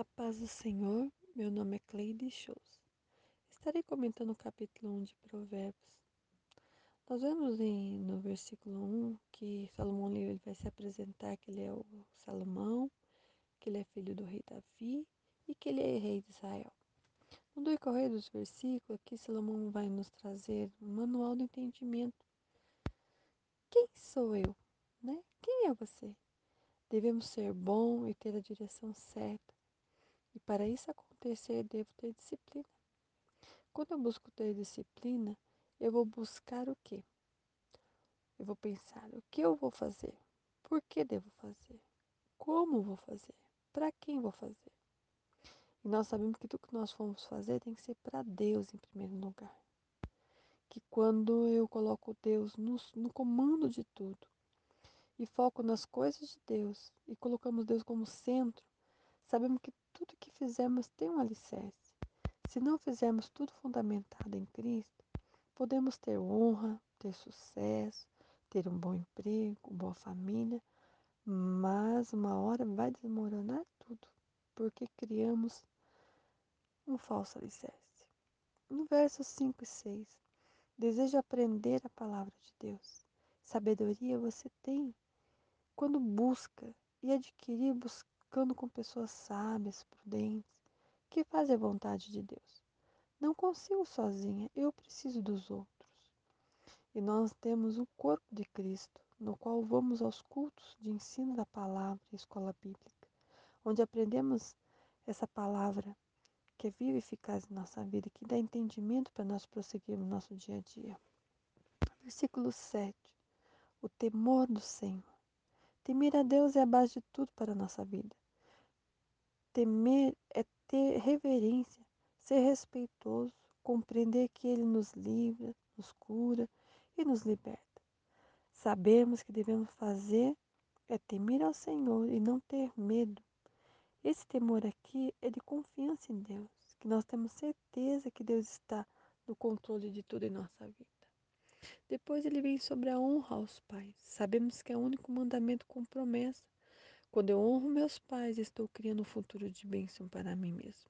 A paz do Senhor, meu nome é Cleide Shows. Estarei comentando o capítulo 1 de Provérbios. Nós vemos no versículo 1 que Salomão ele vai se apresentar que ele é o Salomão, que ele é filho do rei Davi e que ele é rei de Israel. No decorrer dos versículos, aqui Salomão vai nos trazer um manual do entendimento. Quem sou eu? Né? Quem é você? Devemos ser bom e ter a direção certa. E para isso acontecer, devo ter disciplina. Quando eu busco ter disciplina, eu vou buscar o quê? Eu vou pensar o que eu vou fazer, por que devo fazer, como vou fazer, para quem vou fazer. E nós sabemos que tudo que nós formos fazer tem que ser para Deus em primeiro lugar. Que quando eu coloco Deus no comando de tudo e foco nas coisas de Deus e colocamos Deus como centro, sabemos que tudo que fizermos tem um alicerce. Se não fizermos tudo fundamentado em Cristo, podemos ter honra, ter sucesso, ter um bom emprego, uma boa família, mas uma hora vai desmoronar tudo, porque criamos um falso alicerce. No versos 5 e 6, desejo aprender a palavra de Deus. Sabedoria você tem quando busca e adquirir buscando com pessoas sábias, prudentes, que fazem a vontade de Deus. Não consigo sozinha, eu preciso dos outros. E nós temos o corpo de Cristo, no qual vamos aos cultos de ensino da palavra e escola bíblica, onde aprendemos essa palavra que é viva e eficaz em nossa vida, que dá entendimento para nós prosseguirmos no nosso dia a dia. Versículo 7. O temor do Senhor. Temer a Deus é a base de tudo para a nossa vida. Temer é ter reverência, ser respeitoso, compreender que Ele nos livra, nos cura e nos liberta. Sabemos que devemos fazer é temer ao Senhor e não ter medo. Esse temor aqui é de confiança em Deus, que nós temos certeza que Deus está no controle de tudo em nossa vida. Depois ele vem sobre a honra aos pais. Sabemos que é o único mandamento com promessa. Quando eu honro meus pais, estou criando um futuro de bênção para mim mesmo.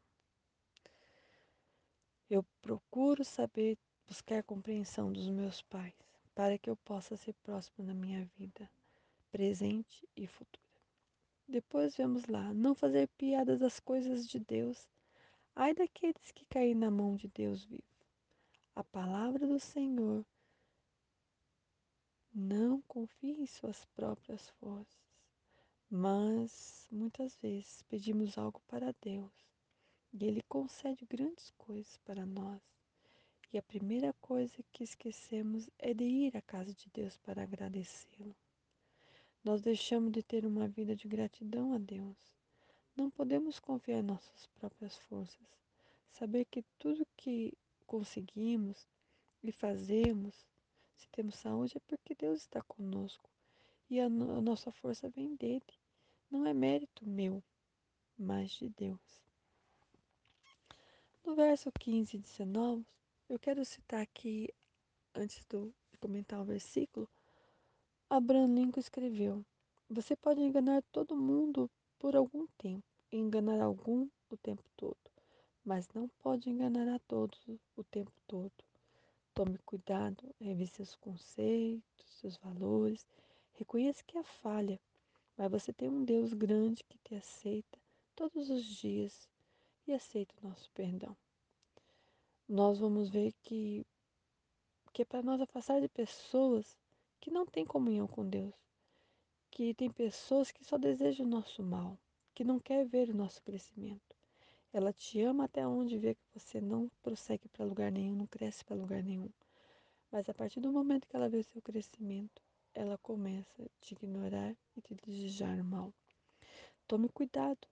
Eu procuro saber, buscar a compreensão dos meus pais, para que eu possa ser próximo na minha vida, presente e futura. Depois vemos lá, não fazer piadas das coisas de Deus. Ai daqueles que caem na mão de Deus vivo. A palavra do Senhor. Não confie em suas próprias forças, mas muitas vezes pedimos algo para Deus e Ele concede grandes coisas para nós. E a primeira coisa que esquecemos é de ir à casa de Deus para agradecê-lo. Nós deixamos de ter uma vida de gratidão a Deus. Não podemos confiar em nossas próprias forças. Saber que tudo que conseguimos e fazemos, se temos saúde, é porque Deus está conosco e a nossa força vem dele. Não é mérito meu, mas de Deus. No verso 15 e 19, eu quero citar aqui, antes de comentar o versículo, Abraham Lincoln escreveu: você pode enganar todo mundo por algum tempo, enganar algum o tempo todo, mas não pode enganar a todos o tempo todo. Tome cuidado, revise seus conceitos, seus valores. Reconheça que é falha, mas você tem um Deus grande que te aceita todos os dias e aceita o nosso perdão. Nós vamos ver que é para nós afastar de pessoas que não têm comunhão com Deus, que tem pessoas que só desejam o nosso mal, que não quer ver o nosso crescimento. Ela te ama até onde vê que você não prossegue para lugar nenhum, não cresce para lugar nenhum. Mas a partir do momento que ela vê seu crescimento, ela começa a te ignorar e te desejar mal. Tome cuidado.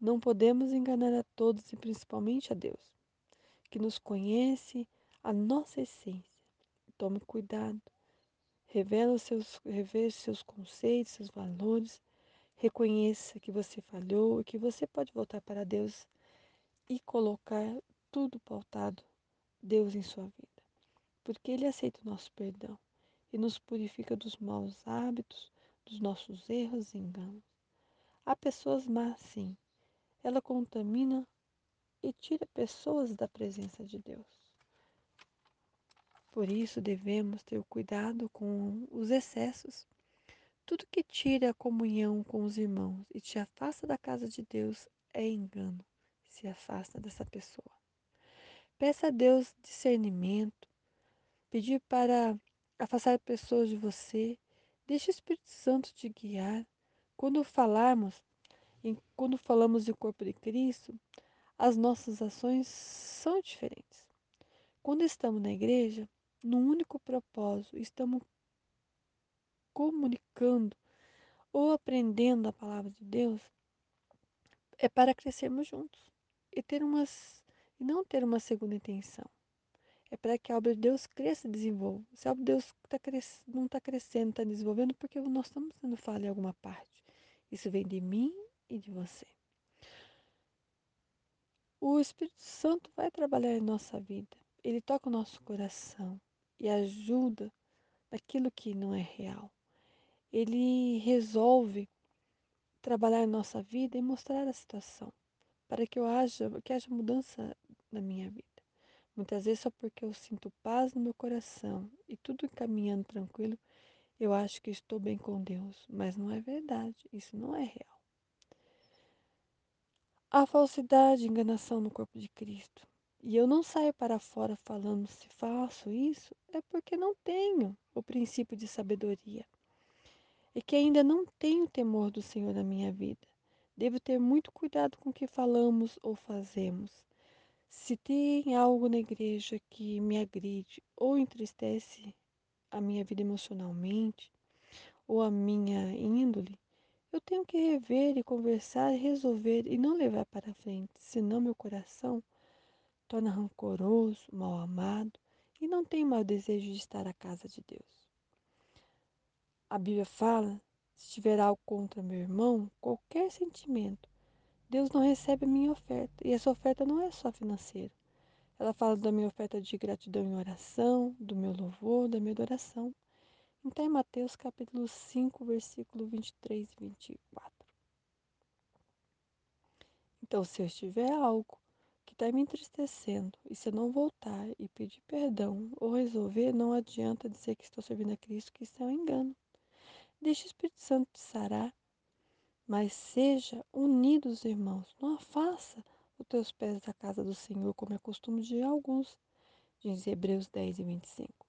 Não podemos enganar a todos e principalmente a Deus, que nos conhece a nossa essência. Tome cuidado. Revele seus conceitos, seus valores. Reconheça que você falhou e que você pode voltar para Deus e colocar tudo pautado, Deus em sua vida. Porque Ele aceita o nosso perdão e nos purifica dos maus hábitos, dos nossos erros e enganos. Há pessoas más, sim. ela contamina e tira pessoas da presença de Deus. Por isso devemos ter cuidado com os excessos. Tudo que tira a comunhão com os irmãos e te afasta da casa de Deus é engano. Se afasta dessa pessoa. Peça a Deus discernimento, pedir para afastar pessoas de você. Deixe o Espírito Santo te guiar. Quando falamos do corpo de Cristo, as nossas ações são diferentes. Quando estamos na igreja, num único propósito, estamos comunicando ou aprendendo a palavra de Deus, é para crescermos juntos e não ter uma segunda intenção. É para que a obra de Deus cresça e desenvolva. Se a obra de Deus não está crescendo, está desenvolvendo, porque nós estamos sendo falha em alguma parte. Isso vem de mim e de você. O Espírito Santo vai trabalhar em nossa vida. Ele toca o nosso coração e ajuda naquilo que não é real. Ele resolve trabalhar em nossa vida e mostrar a situação, para que haja mudança na minha vida. Muitas vezes só porque eu sinto paz no meu coração e tudo caminhando tranquilo, eu acho que estou bem com Deus, mas não é verdade, isso não é real. A falsidade, enganação no corpo de Cristo. E eu não saio para fora falando se faço isso, é porque não tenho o princípio de sabedoria. E que ainda não tenho temor do Senhor na minha vida. Devo ter muito cuidado com o que falamos ou fazemos. Se tem algo na igreja que me agride ou entristece a minha vida emocionalmente ou a minha índole, eu tenho que rever e conversar e resolver e não levar para frente, senão meu coração torna rancoroso, mal amado e não tem mais desejo de estar à casa de Deus. A Bíblia fala, se tiver algo contra meu irmão, qualquer sentimento, Deus não recebe a minha oferta. E essa oferta não é só financeira. Ela fala da minha oferta de gratidão em oração, do meu louvor, da minha adoração. Então, em Mateus capítulo 5, versículo 23 e 24. Então, se eu tiver algo que está me entristecendo, e se eu não voltar e pedir perdão ou resolver, não adianta dizer que estou servindo a Cristo, que isso é um engano. Deixe o Espírito Santo te sarar, mas seja unido aos irmãos. Não afasta os teus pés da casa do Senhor, como é costume de alguns, diz Hebreus 10 e 25.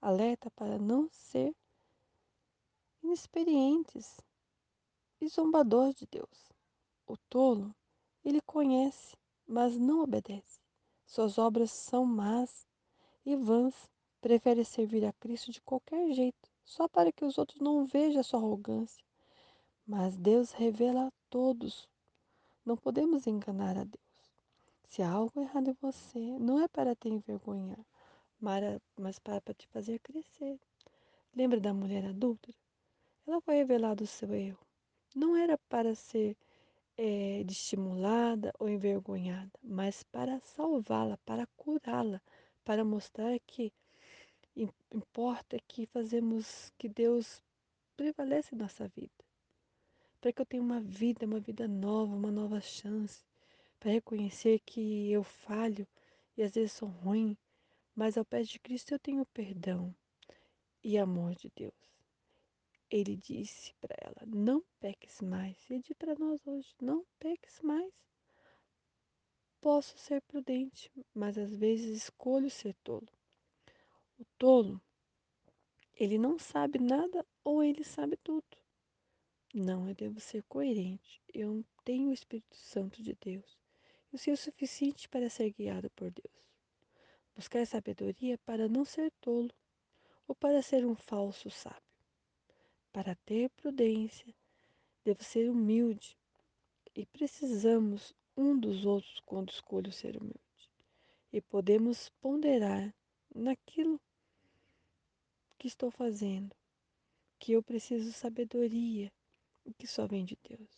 Alerta para não ser inexperientes e zombadores de Deus. O tolo, ele conhece, mas não obedece. Suas obras são más e vãs. Prefere servir a Cristo de qualquer jeito, só para que os outros não vejam a sua arrogância. Mas Deus revela a todos. Não podemos enganar a Deus. Se há algo errado em você, não é para te envergonhar, mas para te fazer crescer. Lembra da mulher adúltera? Ela foi revelada o seu erro. Não era para ser destimulada ou envergonhada, mas para salvá-la, para curá-la, para mostrar que importa que fazemos que Deus prevalece em nossa vida, para que eu tenha uma vida nova, uma nova chance, para reconhecer que eu falho e às vezes sou ruim, mas ao pé de Cristo eu tenho perdão e amor de Deus. Ele disse para ela, não peques mais, e diz para nós hoje, não peques mais. Posso ser prudente, mas às vezes escolho ser tolo. O tolo, ele não sabe nada ou ele sabe tudo. Não, eu devo ser coerente. Eu tenho o Espírito Santo de Deus. Eu sei o suficiente para ser guiado por Deus. Buscar sabedoria para não ser tolo ou para ser um falso sábio. Para ter prudência, devo ser humilde. E precisamos um dos outros quando escolho ser humilde. E podemos ponderar naquilo que estou fazendo, que eu preciso sabedoria, o que só vem de Deus,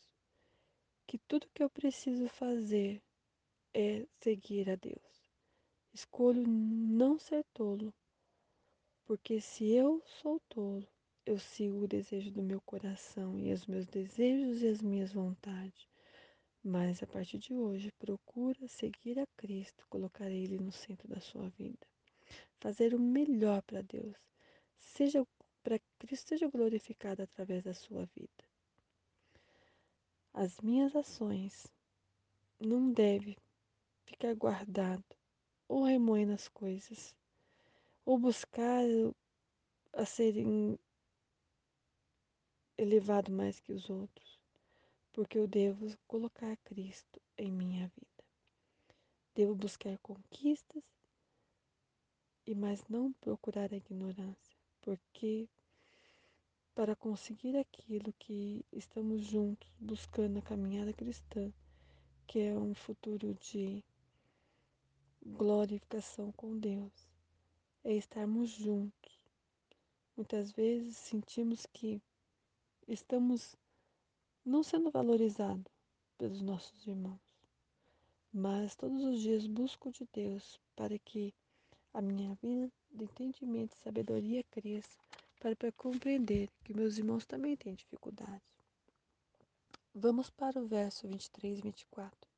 que tudo que eu preciso fazer é seguir a Deus. Escolho não ser tolo, porque se eu sou tolo, eu sigo o desejo do meu coração e os meus desejos e as minhas vontades, Mas a partir de hoje, procura seguir a Cristo, colocar Ele no centro da sua vida. Fazer o melhor para Deus. Seja para que Cristo seja glorificado através da sua vida. As minhas ações não devem ficar guardado ou remoendo as coisas, ou buscar a serem elevado mais que os outros, porque eu devo colocar Cristo em minha vida. Devo buscar conquistas, e mas não procurar a ignorância, porque para conseguir aquilo que estamos juntos buscando na caminhada cristã, que é um futuro de glorificação com Deus, é estarmos juntos. Muitas vezes sentimos que estamos não sendo valorizados pelos nossos irmãos, mas todos os dias busco de Deus para que a minha vida de entendimento e sabedoria cresça, para compreender que meus irmãos também têm dificuldade. Vamos para o verso 23 e 24.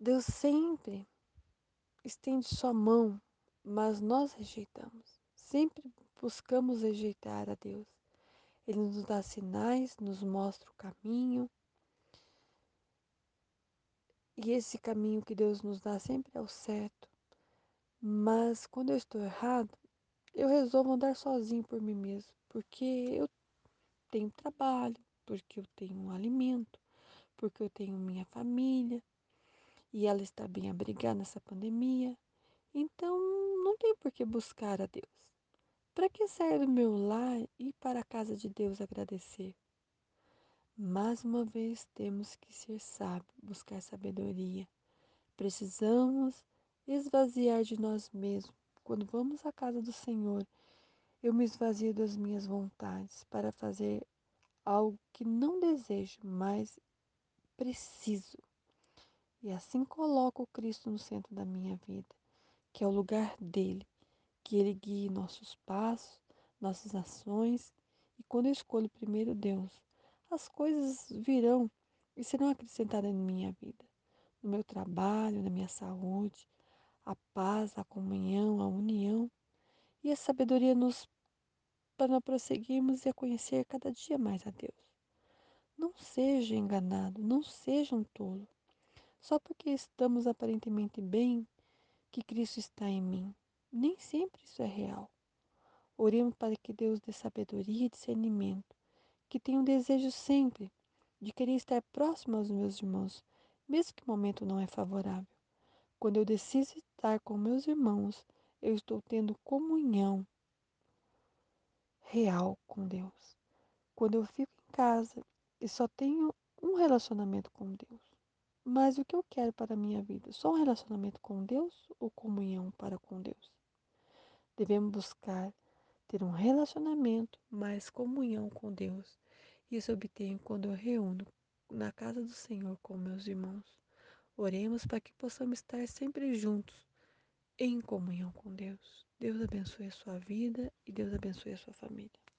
Deus sempre estende sua mão, mas nós rejeitamos. Sempre buscamos rejeitar a Deus. Ele nos dá sinais, nos mostra o caminho. E esse caminho que Deus nos dá sempre é o certo. Mas quando eu estou errado, eu resolvo andar sozinho por mim mesmo, porque eu tenho trabalho, porque eu tenho alimento, porque eu tenho minha família, e ela está bem abrigada nessa pandemia. Então, não tem por que buscar a Deus. Para que serve o meu lar e para a casa de Deus agradecer? Mais uma vez, temos que ser sábios, buscar sabedoria. Precisamos esvaziar de nós mesmos. Quando vamos à casa do Senhor, eu me esvazio das minhas vontades para fazer algo que não desejo, mas preciso. E assim coloco o Cristo no centro da minha vida, que é o lugar dele, que ele guie nossos passos, nossas ações. E quando eu escolho primeiro Deus, as coisas virão e serão acrescentadas na minha vida, no meu trabalho, na minha saúde, a paz, a comunhão, a união e a sabedoria para prosseguirmos e a conhecer cada dia mais a Deus. Não seja enganado, não seja um tolo. Só porque estamos aparentemente bem, que Cristo está em mim. Nem sempre isso é real. Oremos para que Deus dê sabedoria e discernimento, que tenha um desejo sempre de querer estar próximo aos meus irmãos, mesmo que o momento não é favorável. Quando eu decido estar com meus irmãos, eu estou tendo comunhão real com Deus. Quando eu fico em casa e só tenho um relacionamento com Deus. Mas o que eu quero para a minha vida? Só um relacionamento com Deus ou comunhão para com Deus? Devemos buscar ter um relacionamento mais comunhão com Deus. Isso eu obtenho quando eu reúno na casa do Senhor com meus irmãos. Oremos para que possamos estar sempre juntos, em comunhão com Deus. Deus abençoe a sua vida e Deus abençoe a sua família.